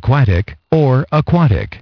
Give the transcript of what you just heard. aquatic, or aquatic.